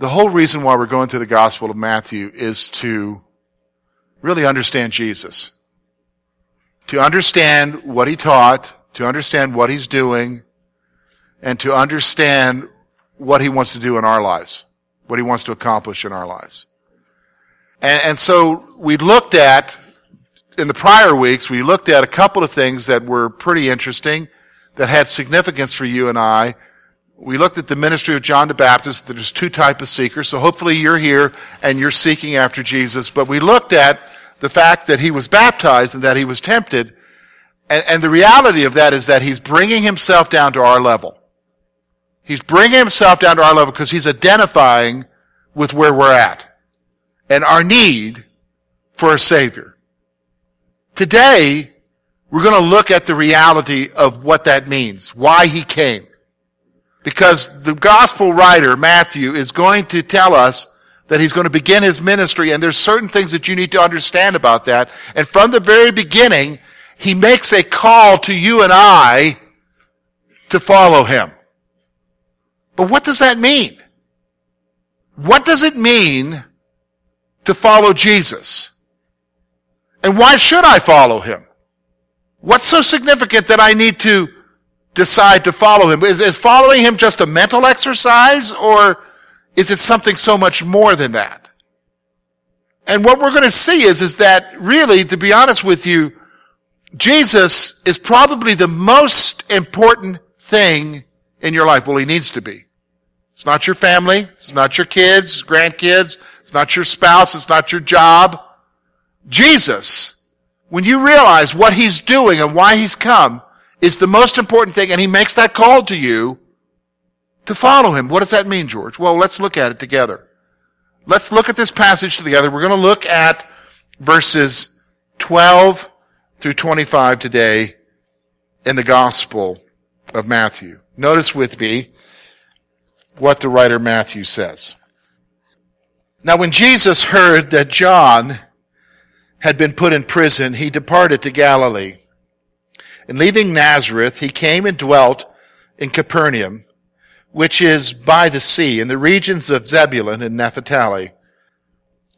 the whole reason why we're going through the Gospel of Matthew is to really understand Jesus, to understand what he taught, to understand what he's doing, and to understand what he wants to do in our lives, what he wants to accomplish in our lives. And so we looked at, in the prior weeks, we looked at a couple of things that were pretty interesting, that had significance for you and I. We looked at the ministry of John the Baptist, that there's two types of seekers, so hopefully you're here and you're seeking after Jesus. But we looked at the fact that he was baptized and that he was tempted, and the reality of that is that he's bringing himself down to our level. He's bringing himself down to our level because he's identifying with where we're at and our need for a Savior. Today, we're going to look at the reality of what that means, why he came. Because the gospel writer, Matthew, is going to tell us that he's going to begin his ministry, and there's certain things that you need to understand about that. And from the very beginning, he makes a call to you and I to follow him. But what does that mean? What does it mean to follow Jesus? And why should I follow him? What's so significant that I need to decide to follow him? Is following him just a mental exercise, or is it something so much more than that? And what we're going to see is that really, to be honest with you, Jesus is probably the most important thing in your life. Well, he needs to be. It's not your family. It's not your kids, grandkids. It's not your spouse. It's not your job. Jesus, when you realize what he's doing and why he's come, is the most important thing, and he makes that call to you to follow him. What does that mean, George? Well, let's look at it together. Let's look at this passage together. We're going to look at verses 12 through 25 today in the Gospel of Matthew. Notice with me what the writer Matthew says. Now when Jesus heard that John had been put in prison, he departed to Galilee. And leaving Nazareth, he came and dwelt in Capernaum, which is by the sea, in the regions of Zebulun and Naphtali,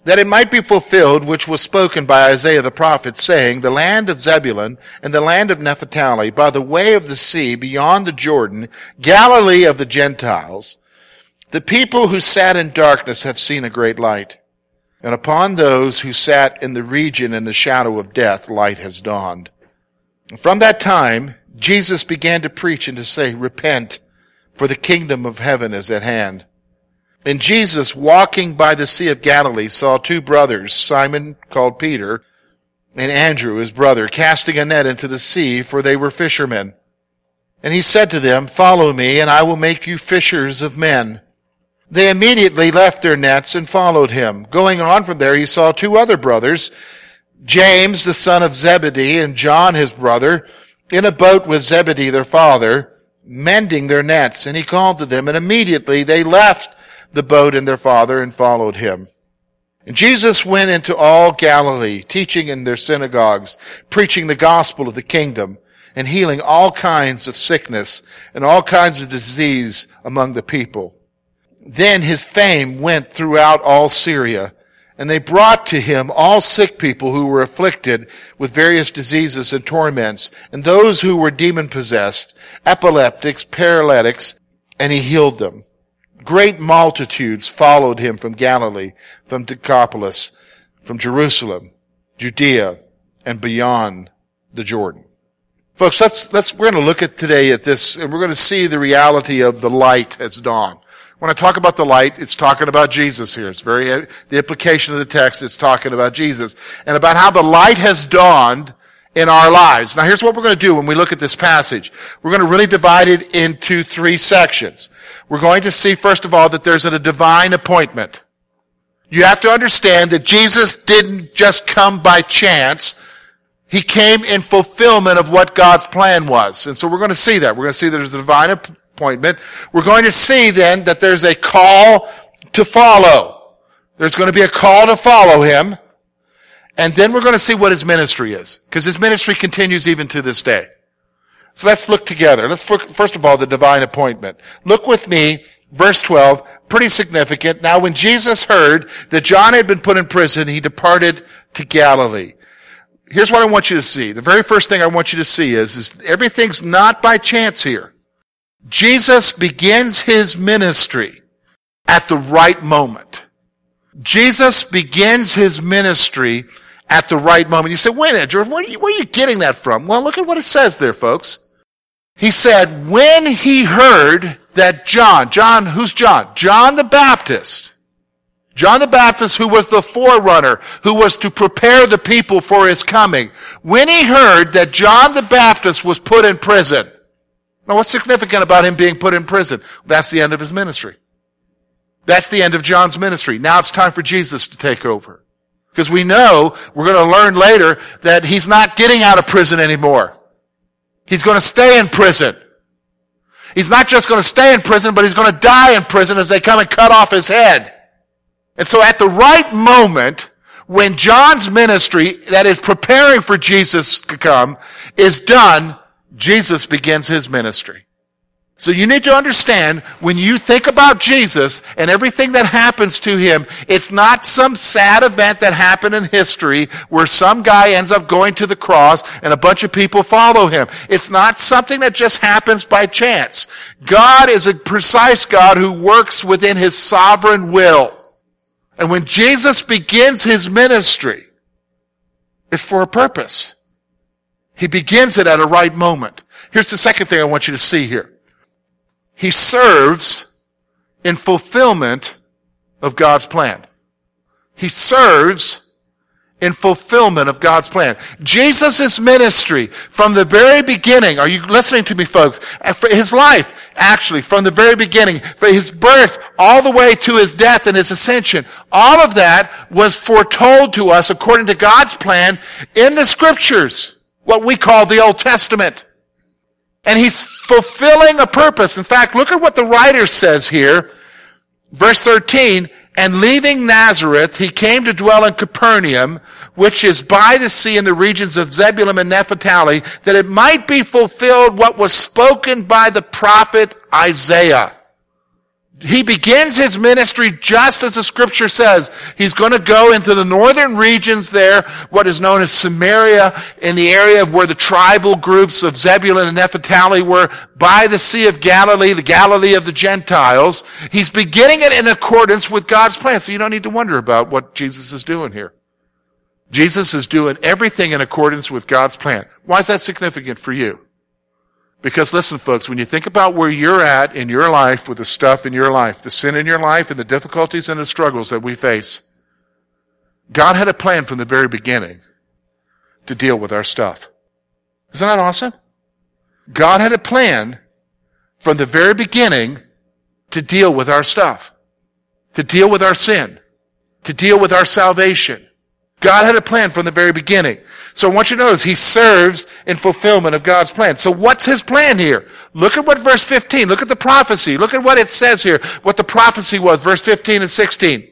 that it might be fulfilled which was spoken by Isaiah the prophet, saying, the land of Zebulun and the land of Naphtali, by the way of the sea, beyond the Jordan, Galilee of the Gentiles, the people who sat in darkness have seen a great light. And upon those who sat in the region in the shadow of death, light has dawned. And from that time, Jesus began to preach and to say, repent, for the kingdom of heaven is at hand. And Jesus, walking by the Sea of Galilee, saw two brothers, Simon called Peter, and Andrew his brother, casting a net into the sea, for they were fishermen. And he said to them, follow me, and I will make you fishers of men. They immediately left their nets and followed him. Going on from there, he saw two other brothers, James the son of Zebedee, and John his brother, in a boat with Zebedee their father, mending their nets. And he called to them, and immediately they left the boat and their father and followed him. And Jesus went into all Galilee, teaching in their synagogues, preaching the gospel of the kingdom, and healing all kinds of sickness and all kinds of disease among the people. Then his fame went throughout all Syria, and they brought to him all sick people who were afflicted with various diseases and torments, and those who were demon-possessed, epileptics, paralytics, and he healed them. Great multitudes followed him from Galilee, from Decapolis, from Jerusalem, Judea, and beyond the Jordan. Folks, we're going to look at today at this, and we're going to see the reality of the light has dawned. When I talk about the light, it's talking about Jesus here. It's the implication of the text, it's talking about Jesus. And about how the light has dawned in our lives. Now, here's what we're going to do when we look at this passage. We're going to really divide it into three sections. We're going to see, first of all, that there's a divine appointment. You have to understand that Jesus didn't just come by chance. He came in fulfillment of what God's plan was. And so we're going to see that. We're going to see there's a divine appointment. We're going to see then that there's a call to follow. There's going to be a call to follow him. And then we're going to see what his ministry is, because his ministry continues even to this day. So let's look together. Let's look, first of all, the divine appointment. Look with me, verse 12, pretty significant. Now when Jesus heard that John had been put in prison, he departed to Galilee. Here's what I want you to see. The very first thing I want you to see is everything's not by chance here. Jesus begins his ministry at the right moment. Jesus begins his ministry at the right moment. You say, wait a minute, George, where are you getting that from? Well, look at what it says there, folks. He said, when he heard that John, who's John? John the Baptist, who was the forerunner, who was to prepare the people for his coming. When he heard that John the Baptist was put in prison. Now, what's significant about him being put in prison? That's the end of his ministry. That's the end of John's ministry. Now it's time for Jesus to take over. Because we know, we're going to learn later, that he's not getting out of prison anymore. He's going to stay in prison. He's not just going to stay in prison, but he's going to die in prison as they come and cut off his head. And so at the right moment, when John's ministry, that is preparing for Jesus to come, is done, Jesus begins his ministry. So you need to understand, when you think about Jesus and everything that happens to him, it's not some sad event that happened in history where some guy ends up going to the cross and a bunch of people follow him. It's not something that just happens by chance. God is a precise God who works within his sovereign will. And when Jesus begins his ministry, it's for a purpose. He begins it at a right moment. Here's the second thing I want you to see here. He serves in fulfillment of God's plan. He serves in fulfillment of God's plan. Jesus' ministry from the very beginning, are you listening to me, folks? For his life, actually, from the very beginning, from his birth all the way to his death and his ascension, all of that was foretold to us according to God's plan in the Scriptures, what we call the Old Testament. And he's fulfilling a purpose. In fact, look at what the writer says here. Verse 13, and leaving Nazareth, he came to dwell in Capernaum, which is by the sea in the regions of Zebulun and Naphtali, that it might be fulfilled what was spoken by the prophet Isaiah. He begins his ministry just as the Scripture says. He's going to go into the northern regions there, what is known as Samaria, in the area of where the tribal groups of Zebulun and Naphtali were, by the Sea of Galilee, the Galilee of the Gentiles. He's beginning it in accordance with God's plan, so you don't need to wonder about what Jesus is doing here. Jesus is doing everything in accordance with God's plan. Why is that significant for you? Because listen, folks, when you think about where you're at in your life with the stuff in your life, the sin in your life, and the difficulties and the struggles that we face, God had a plan from the very beginning to deal with our stuff. Isn't that awesome? God had a plan from the very beginning to deal with our stuff, to deal with our sin, to deal with our salvation. God had a plan from the very beginning. So I want you to notice he serves in fulfillment of God's plan. So what's his plan here? Look at what verse 15, look at the prophecy. Look at what it says here, what the prophecy was, verse 15 and 16.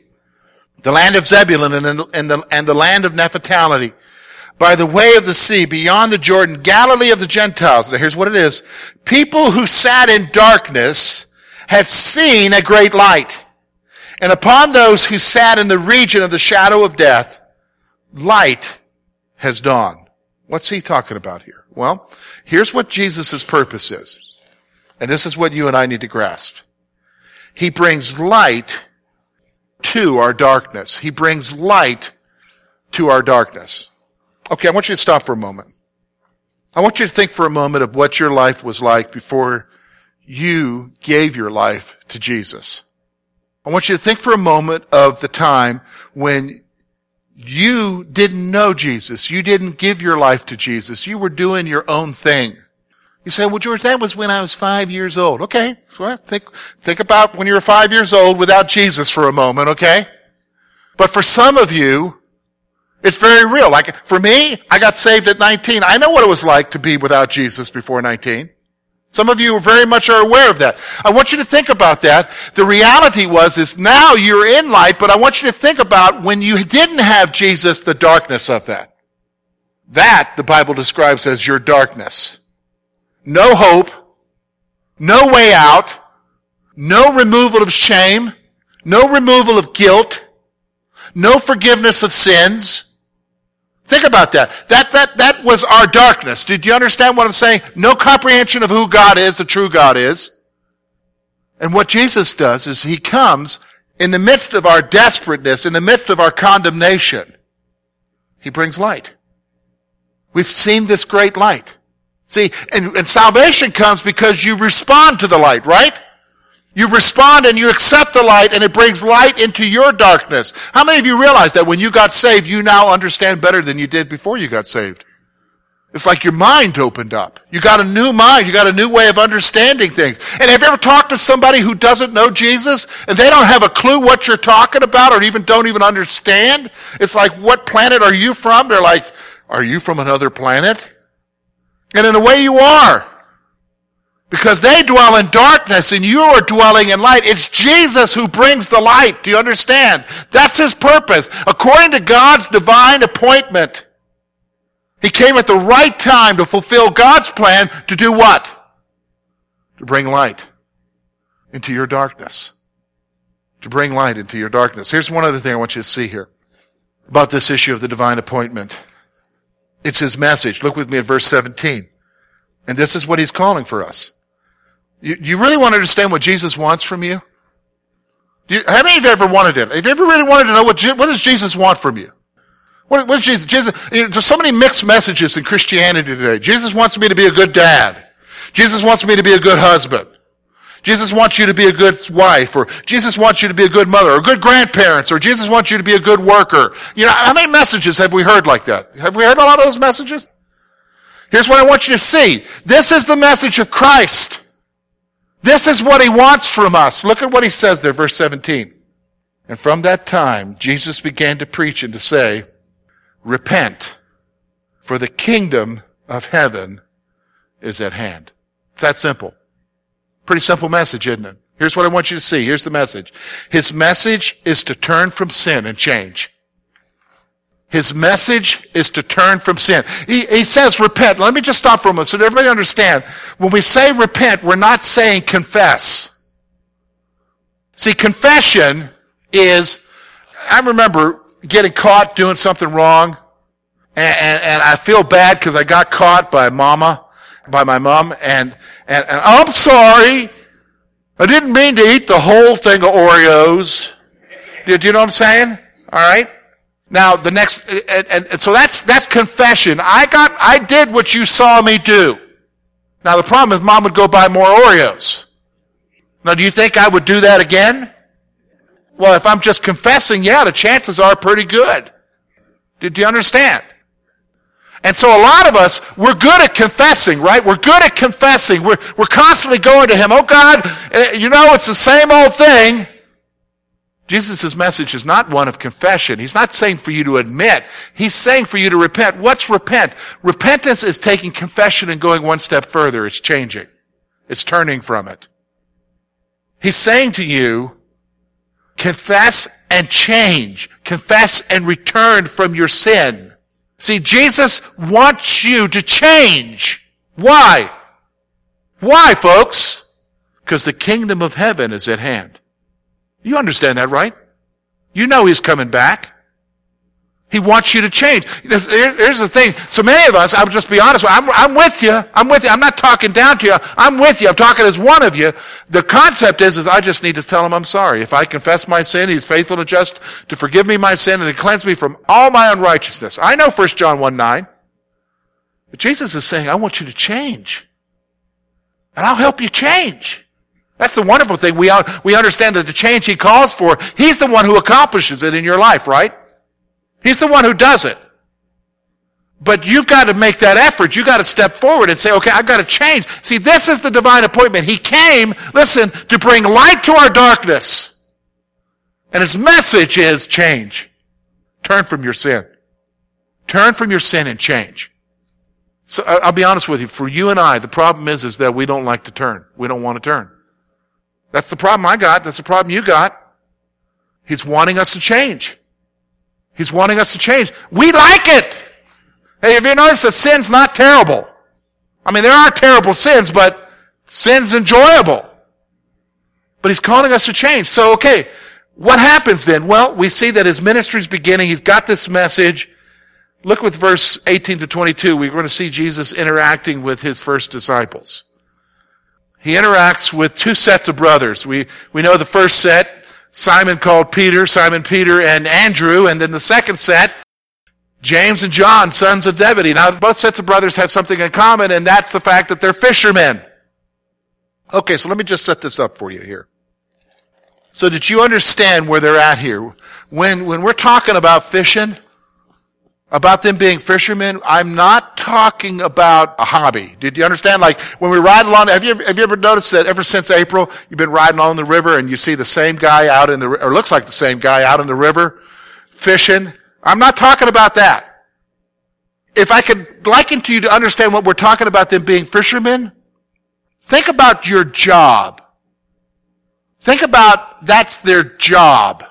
The land of Zebulun and the land of Naphtali, by the way of the sea, beyond the Jordan, Galilee of the Gentiles. Now here's what it is. People who sat in darkness have seen a great light. And upon those who sat in the region of the shadow of death, light has dawned. What's he talking about here? Well, here's what Jesus' purpose is. And this is what you and I need to grasp. He brings light to our darkness. He brings light to our darkness. Okay, I want you to stop for a moment. I want you to think for a moment of what your life was like before you gave your life to Jesus. I want you to think for a moment of the time when You didn't know Jesus. You didn't give your life to Jesus. You were doing your own thing. You say, well, George, that was when I was 5 years old. Okay, well, think about when you were 5 years old without Jesus for a moment, okay? But for some of you, it's very real. Like for me, I got saved at 19. I know what it was like to be without Jesus before 19. Some of you very much are aware of that. I want you to think about that. The reality is now you're in light, but I want you to think about when you didn't have Jesus, the darkness of that. That, the Bible describes as your darkness. No hope, no way out, no removal of shame, no removal of guilt, no forgiveness of sins. Think about that. That was our darkness. Did you understand what I'm saying? No comprehension of who God is, the true God is. And what Jesus does is he comes in the midst of our desperateness, in the midst of our condemnation. He brings light. We've seen this great light. See, and salvation comes because you respond to the light, right? You respond and you accept the light, and it brings light into your darkness. How many of you realize that when you got saved, you now understand better than you did before you got saved? It's like your mind opened up. You got a new mind. You got a new way of understanding things. And have you ever talked to somebody who doesn't know Jesus, and they don't have a clue what you're talking about or even don't even understand? It's like, what planet are you from? They're like, are you from another planet? And in a way you are. Because they dwell in darkness and you are dwelling in light. It's Jesus who brings the light. Do you understand? That's his purpose. According to God's divine appointment, he came at the right time to fulfill God's plan to do what? To bring light into your darkness. To bring light into your darkness. Here's one other thing I want you to see here about this issue of the divine appointment. It's his message. Look with me at verse 17. And this is what he's calling for us. You really want to understand what Jesus wants from you? How many of you ever wanted it? Have you ever really wanted to know what does Jesus want from you? What is Jesus? There's so many mixed messages in Christianity today. Jesus wants me to be a good dad. Jesus wants me to be a good husband. Jesus wants you to be a good wife, or Jesus wants you to be a good mother, or good grandparents, or Jesus wants you to be a good worker. You know, how many messages have we heard like that? Have we heard a lot of those messages? Here's what I want you to see. This is the message of Christ. This is what he wants from us. Look at what he says there, verse 17. And from that time, Jesus began to preach and to say, repent, for the kingdom of heaven is at hand. It's that simple. Pretty simple message, isn't it? Here's what I want you to see. Here's the message. His message is to turn from sin and change. His message is to turn from sin. He says repent. Let me just stop for a moment so that everybody understand. When we say repent, we're not saying confess. See, confession is, I remember getting caught doing something wrong, and I feel bad because I got caught by my mom, and I'm sorry. I didn't mean to eat the whole thing of Oreos. Do you know what I'm saying? All right? Now, the next, and so that's confession. I did what you saw me do. Now, the problem is Mom would go buy more Oreos. Now, do you think I would do that again? Well, if I'm just confessing, yeah, the chances are pretty good. Do you understand? And so a lot of us, we're good at confessing, right? We're good at confessing. We're constantly going to him. Oh, God, you know, it's the same old thing. Jesus' message is not one of confession. He's not saying for you to admit. He's saying for you to repent. What's repent? Repentance is taking confession and going one step further. It's changing. It's turning from it. He's saying to you, confess and change. Confess and return from your sin. See, Jesus wants you to change. Why? Why, folks? Because the kingdom of heaven is at hand. You understand that, right? You know he's coming back. He wants you to change. Here's the thing. So many of us, I'll just be honest with you, I'm with you. I'm with you. I'm not talking down to you. I'm with you. I'm talking as one of you. The concept is I just need to tell him I'm sorry. If I confess my sin, he's faithful and just to forgive me my sin and to cleanse me from all my unrighteousness. I know 1 John 1:9. But Jesus is saying, I want you to change. And I'll help you change. That's the wonderful thing. We understand that the change he calls for, he's the one who accomplishes it in your life, right? He's the one who does it. But you've got to make that effort. You've got to step forward and say, okay, I've got to change. See, this is the divine appointment. He came, listen, to bring light to our darkness. And his message is change. Turn from your sin. Turn from your sin and change. So I'll be honest with you. For you and I, the problem is that we don't like to turn. We don't want to turn. That's the problem I got. That's the problem you got. He's wanting us to change. He's wanting us to change. We like it. Hey, have you noticed that sin's not terrible? I mean, there are terrible sins, but sin's enjoyable. But he's calling us to change. So, okay, what happens then? Well, we see that his ministry's beginning. He's got this message. Look with verse 18 to 22. We're going to see Jesus interacting with his first disciples. He interacts with two sets of brothers. We know the first set, Simon called Peter, Simon Peter and Andrew, and then the second set, James and John, sons of Zebedee. Now, both sets of brothers have something in common, and that's the fact that they're fishermen. Okay, so let me just set this up for you here, so that you understand where they're at here. When we're talking about fishing, about them being fishermen, I'm not talking about a hobby. Did you understand? Like, when we ride along, have you ever noticed that ever since April, you've been riding along the river, and you see the same guy out in the, or looks like the same guy out in the river, fishing? I'm not talking about that. If I could liken to you to understand what we're talking about them being fishermen, think about your job. Think about that's their job.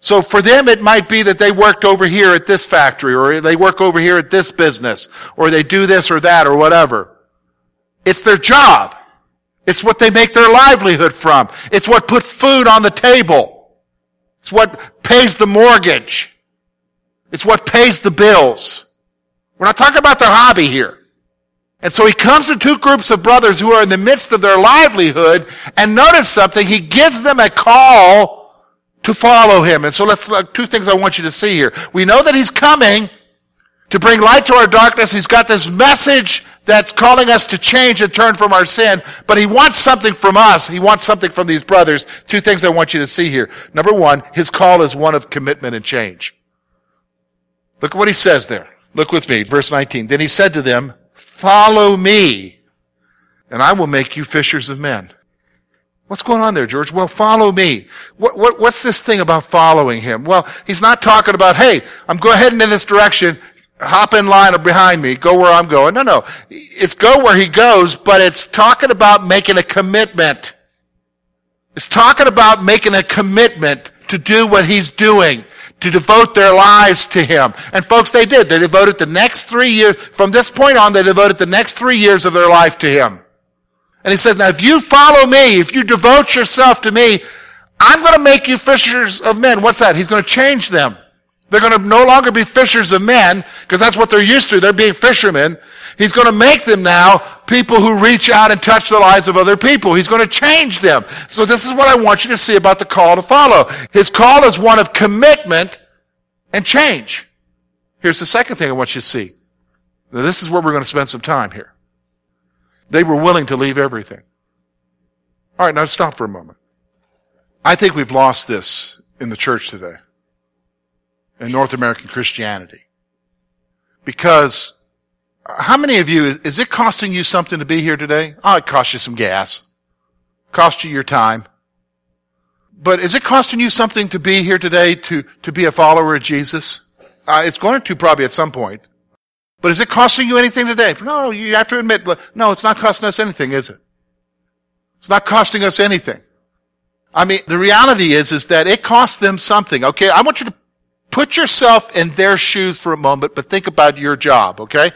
So for them, it might be that they worked over here at this factory, or they work over here at this business, or they do this or that or whatever. It's their job. It's what they make their livelihood from. It's what puts food on the table. It's what pays the mortgage. It's what pays the bills. We're not talking about their hobby here. And so he comes to two groups of brothers who are in the midst of their livelihood, and notice something, he gives them a call to follow him. And so let's look, two things I want you to see here. We know that he's coming to bring light to our darkness. He's got this message that's calling us to change and turn from our sin, but he wants something from us. He wants something from these brothers. Two things I want you to see here. Number one, his call is one of commitment and change. Look at what he says there. Look with me, verse 19. Then he said to them, "Follow me, and I will make you fishers of men." What's going on there, George? Well, follow me. What's this thing about following him? Well, he's not talking about, hey, I'm going heading in this direction, hop in line or behind me, go where I'm going. No. It's go where he goes, but it's talking about making a commitment. It's talking about making a commitment to do what he's doing, to devote their lives to him. And folks, they did. They devoted the next 3 years. From this point on, they devoted the next 3 years of their life to him. And he says, now if you follow me, if you devote yourself to me, I'm going to make you fishers of men. What's that? He's going to change them. They're going to no longer be fishers of men, because that's what they're used to. They're being fishermen. He's going to make them now people who reach out and touch the lives of other people. He's going to change them. So this is what I want you to see about the call to follow. His call is one of commitment and change. Here's the second thing I want you to see. Now, this is where we're going to spend some time here. They were willing to leave everything. All right, now stop for a moment. I think we've lost this in the church today, in North American Christianity. Because how many of you, is it costing you something to be here today? Oh, it cost you some gas. Cost you your time. But is it costing you something to be here today, to be a follower of Jesus? It's going to probably at some point. But is it costing you anything today? No, you have to admit, no, it's not costing us anything, is it? It's not costing us anything. I mean, the reality is that it costs them something. Okay, I want you to put yourself in their shoes for a moment, but think about your job, okay?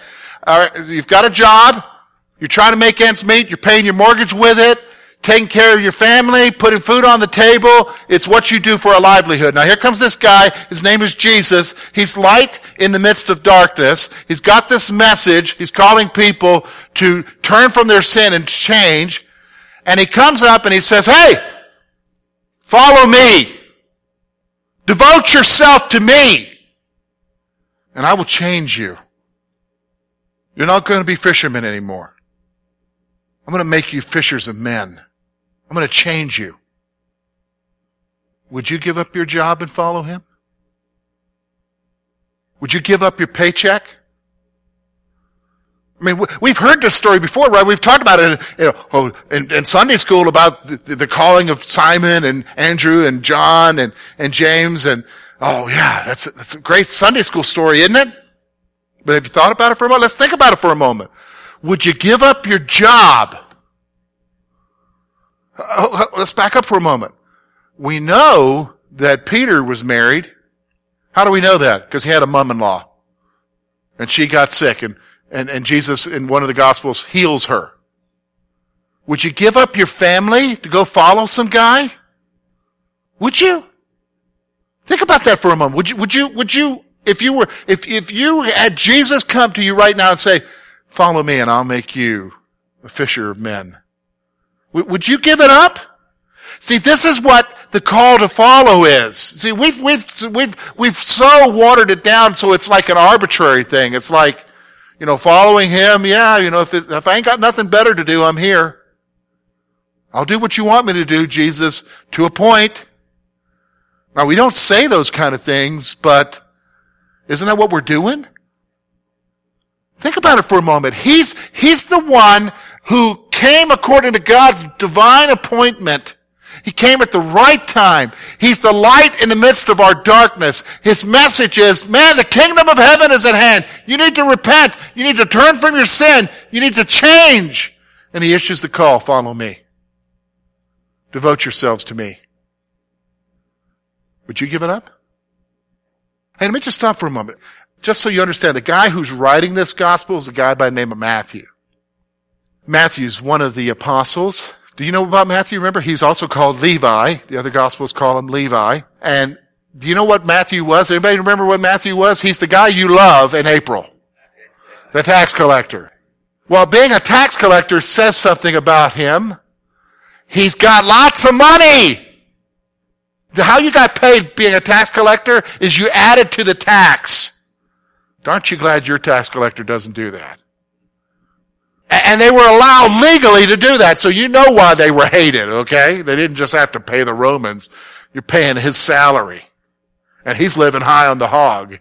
All right, you've got a job. You're trying to make ends meet. You're paying your mortgage with it, taking care of your family, putting food on the table. It's what you do for a livelihood. Now, here comes this guy. His name is Jesus. He's light in the midst of darkness. He's got this message. He's calling people to turn from their sin and change. And he comes up and he says, hey, follow me. Devote yourself to me, and I will change you. You're not going to be fishermen anymore. I'm going to make you fishers of men. I'm going to change you. Would you give up your job and follow him? Would you give up your paycheck? I mean, we've heard this story before, right? We've talked about it in Sunday school about the calling of Simon and Andrew and John and James. And oh, yeah, that's a great Sunday school story, isn't it? But have you thought about it for a moment? Let's think about it for a moment. Would you give up your job? Let's back up for a moment. We know that Peter was married. How do we know that? Because he had a mom-in-law. And she got sick, and Jesus, in one of the Gospels, heals her. Would you give up your family to go follow some guy? Would you? Think about that for a moment. Would you, if you had Jesus come to you right now and say, "Follow me and I'll make you a fisher of men." Would you give it up? See, this is what the call to follow is. See, we've so watered it down so it's like an arbitrary thing. It's like, you know, following him, yeah, you know, if I ain't got nothing better to do, I'm here. I'll do what you want me to do, Jesus, to a point. Now, we don't say those kind of things, but isn't that what we're doing? Think about it for a moment. He's the one who came according to God's divine appointment. He came at the right time. He's the light in the midst of our darkness. His message is, man, the kingdom of heaven is at hand. You need to repent. You need to turn from your sin. You need to change. And he issues the call, follow me. Devote yourselves to me. Would you give it up? Hey, let me just stop for a moment. Just so you understand, the guy who's writing this gospel is a guy by the name of Matthew. Matthew's one of the apostles. Do you know about Matthew? Remember, he's also called Levi. The other gospels call him Levi. And do you know what Matthew was? Anybody remember what Matthew was? He's the guy you love in April. The tax collector. Well, being a tax collector says something about him. He's got lots of money. How you got paid being a tax collector is you added to the tax. Aren't you glad your tax collector doesn't do that? And they were allowed legally to do that, so you know why they were hated, okay? They didn't just have to pay the Romans. You're paying his salary. And he's living high on the hog.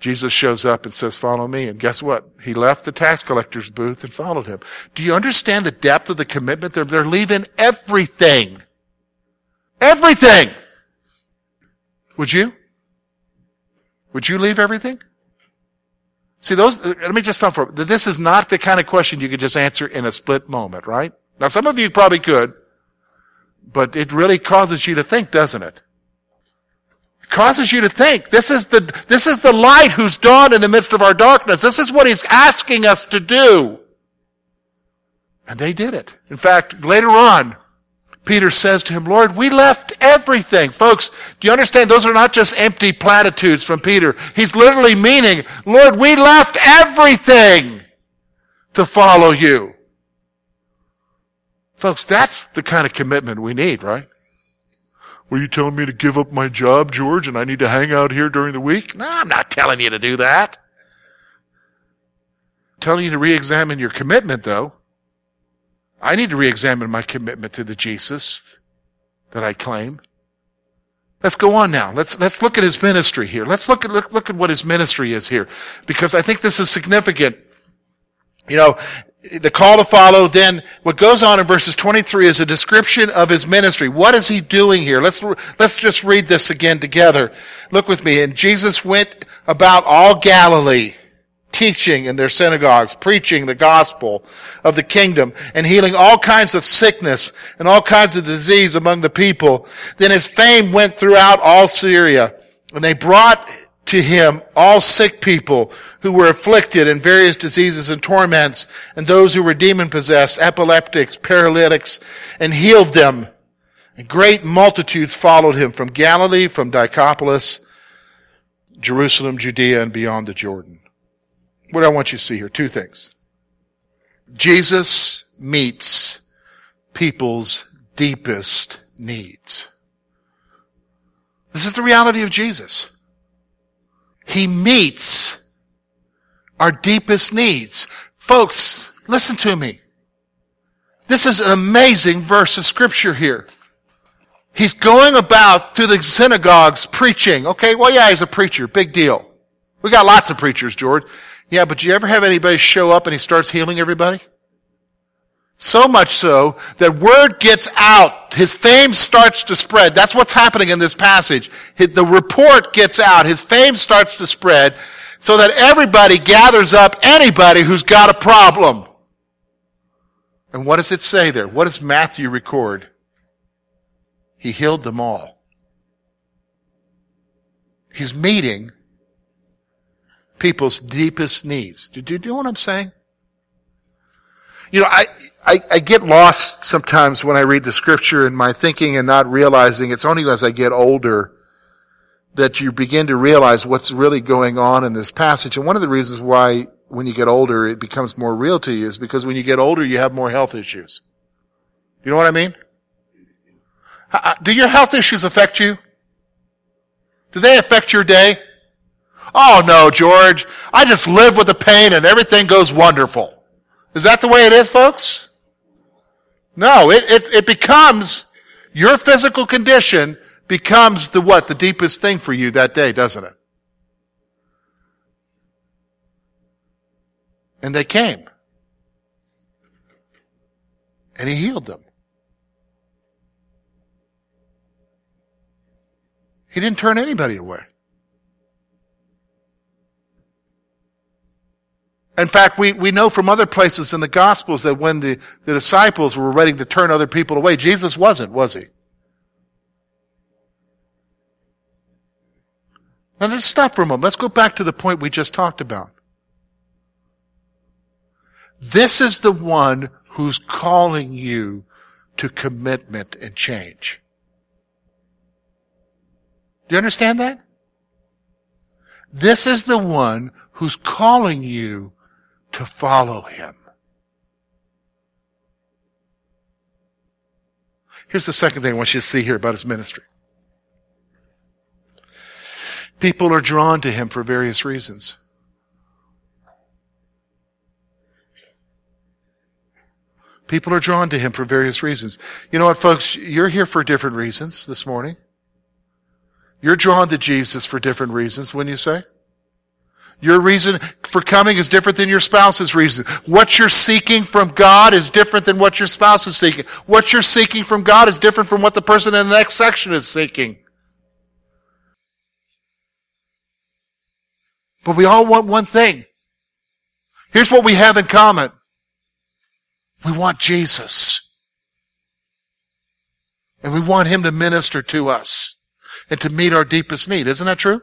Jesus shows up and says, follow me. And guess what? He left the tax collector's booth and followed him. Do you understand the depth of the commitment? They're leaving everything. Everything! Would you? Would you leave everything? See, let me just stop for a minute. This is not the kind of question you could just answer in a split moment, right? Now, some of you probably could, but it really causes you to think, doesn't it? It causes you to think. This is the light who's dawned in the midst of our darkness. This is what he's asking us to do. And they did it. In fact, later on, Peter says to him, Lord, we left everything. Folks, do you understand? Those are not just empty platitudes from Peter. He's literally meaning, Lord, we left everything to follow you. Folks, that's the kind of commitment we need, right? Were you telling me to give up my job, George, and I need to hang out here during the week? No, I'm not telling you to do that. I'm telling you to re-examine your commitment, though. I need to re-examine my commitment to the Jesus that I claim. Let's go on now. Let's look at his ministry here. Let's look at what his ministry is here, because I think this is significant. You know, the call to follow, then what goes on in verses 23 is a description of his ministry. What is he doing here? Let's just read this again together. Look with me. And Jesus went about all Galilee, teaching in their synagogues, preaching the gospel of the kingdom, and healing all kinds of sickness and all kinds of disease among the people. Then his fame went throughout all Syria, and they brought to him all sick people who were afflicted in various diseases and torments, and those who were demon-possessed, epileptics, paralytics, and healed them. And great multitudes followed him from Galilee, from Decapolis, Jerusalem, Judea, and beyond the Jordan. What I want you to see here, two things. Jesus meets people's deepest needs. This is the reality of Jesus. He meets our deepest needs. Folks, listen to me. This is an amazing verse of Scripture here. He's going about through the synagogues preaching. Okay, well, yeah, he's a preacher. Big deal. We got lots of preachers, George. Yeah, but do you ever have anybody show up and he starts healing everybody? So much so that word gets out. His fame starts to spread. That's what's happening in this passage. The report gets out. His fame starts to spread so that everybody gathers up anybody who's got a problem. And what does it say there? What does Matthew record? He healed them all. He's meeting people's deepest needs. Do you know what I'm saying? You know, I get lost sometimes when I read the scripture in my thinking and not realizing. It's only as I get older that you begin to realize what's really going on in this passage. And one of the reasons why when you get older it becomes more real to you is because when you get older you have more health issues. You know what I mean? Do your health issues affect you? Do they affect your day? Oh no, George, I just live with the pain and everything goes wonderful. Is that the way it is, folks? No, it becomes, your physical condition becomes the deepest thing for you that day, doesn't it? And they came. And he healed them. He didn't turn anybody away. In fact, we know from other places in the Gospels that when the disciples were ready to turn other people away, Jesus wasn't, was he? Now let's stop for a moment. Let's go back to the point we just talked about. This is the one who's calling you to commitment and change. Do you understand that? This is the one who's calling you to follow him. Here's the second thing I want you to see here about his ministry. People are drawn to him for various reasons. People are drawn to him for various reasons. You know what, folks? You're here for different reasons this morning. You're drawn to Jesus for different reasons, wouldn't you say? Your reason for coming is different than your spouse's reason. What you're seeking from God is different than what your spouse is seeking. What you're seeking from God is different from what the person in the next section is seeking. But we all want one thing. Here's what we have in common. We want Jesus. And we want him to minister to us and to meet our deepest need. Isn't that true?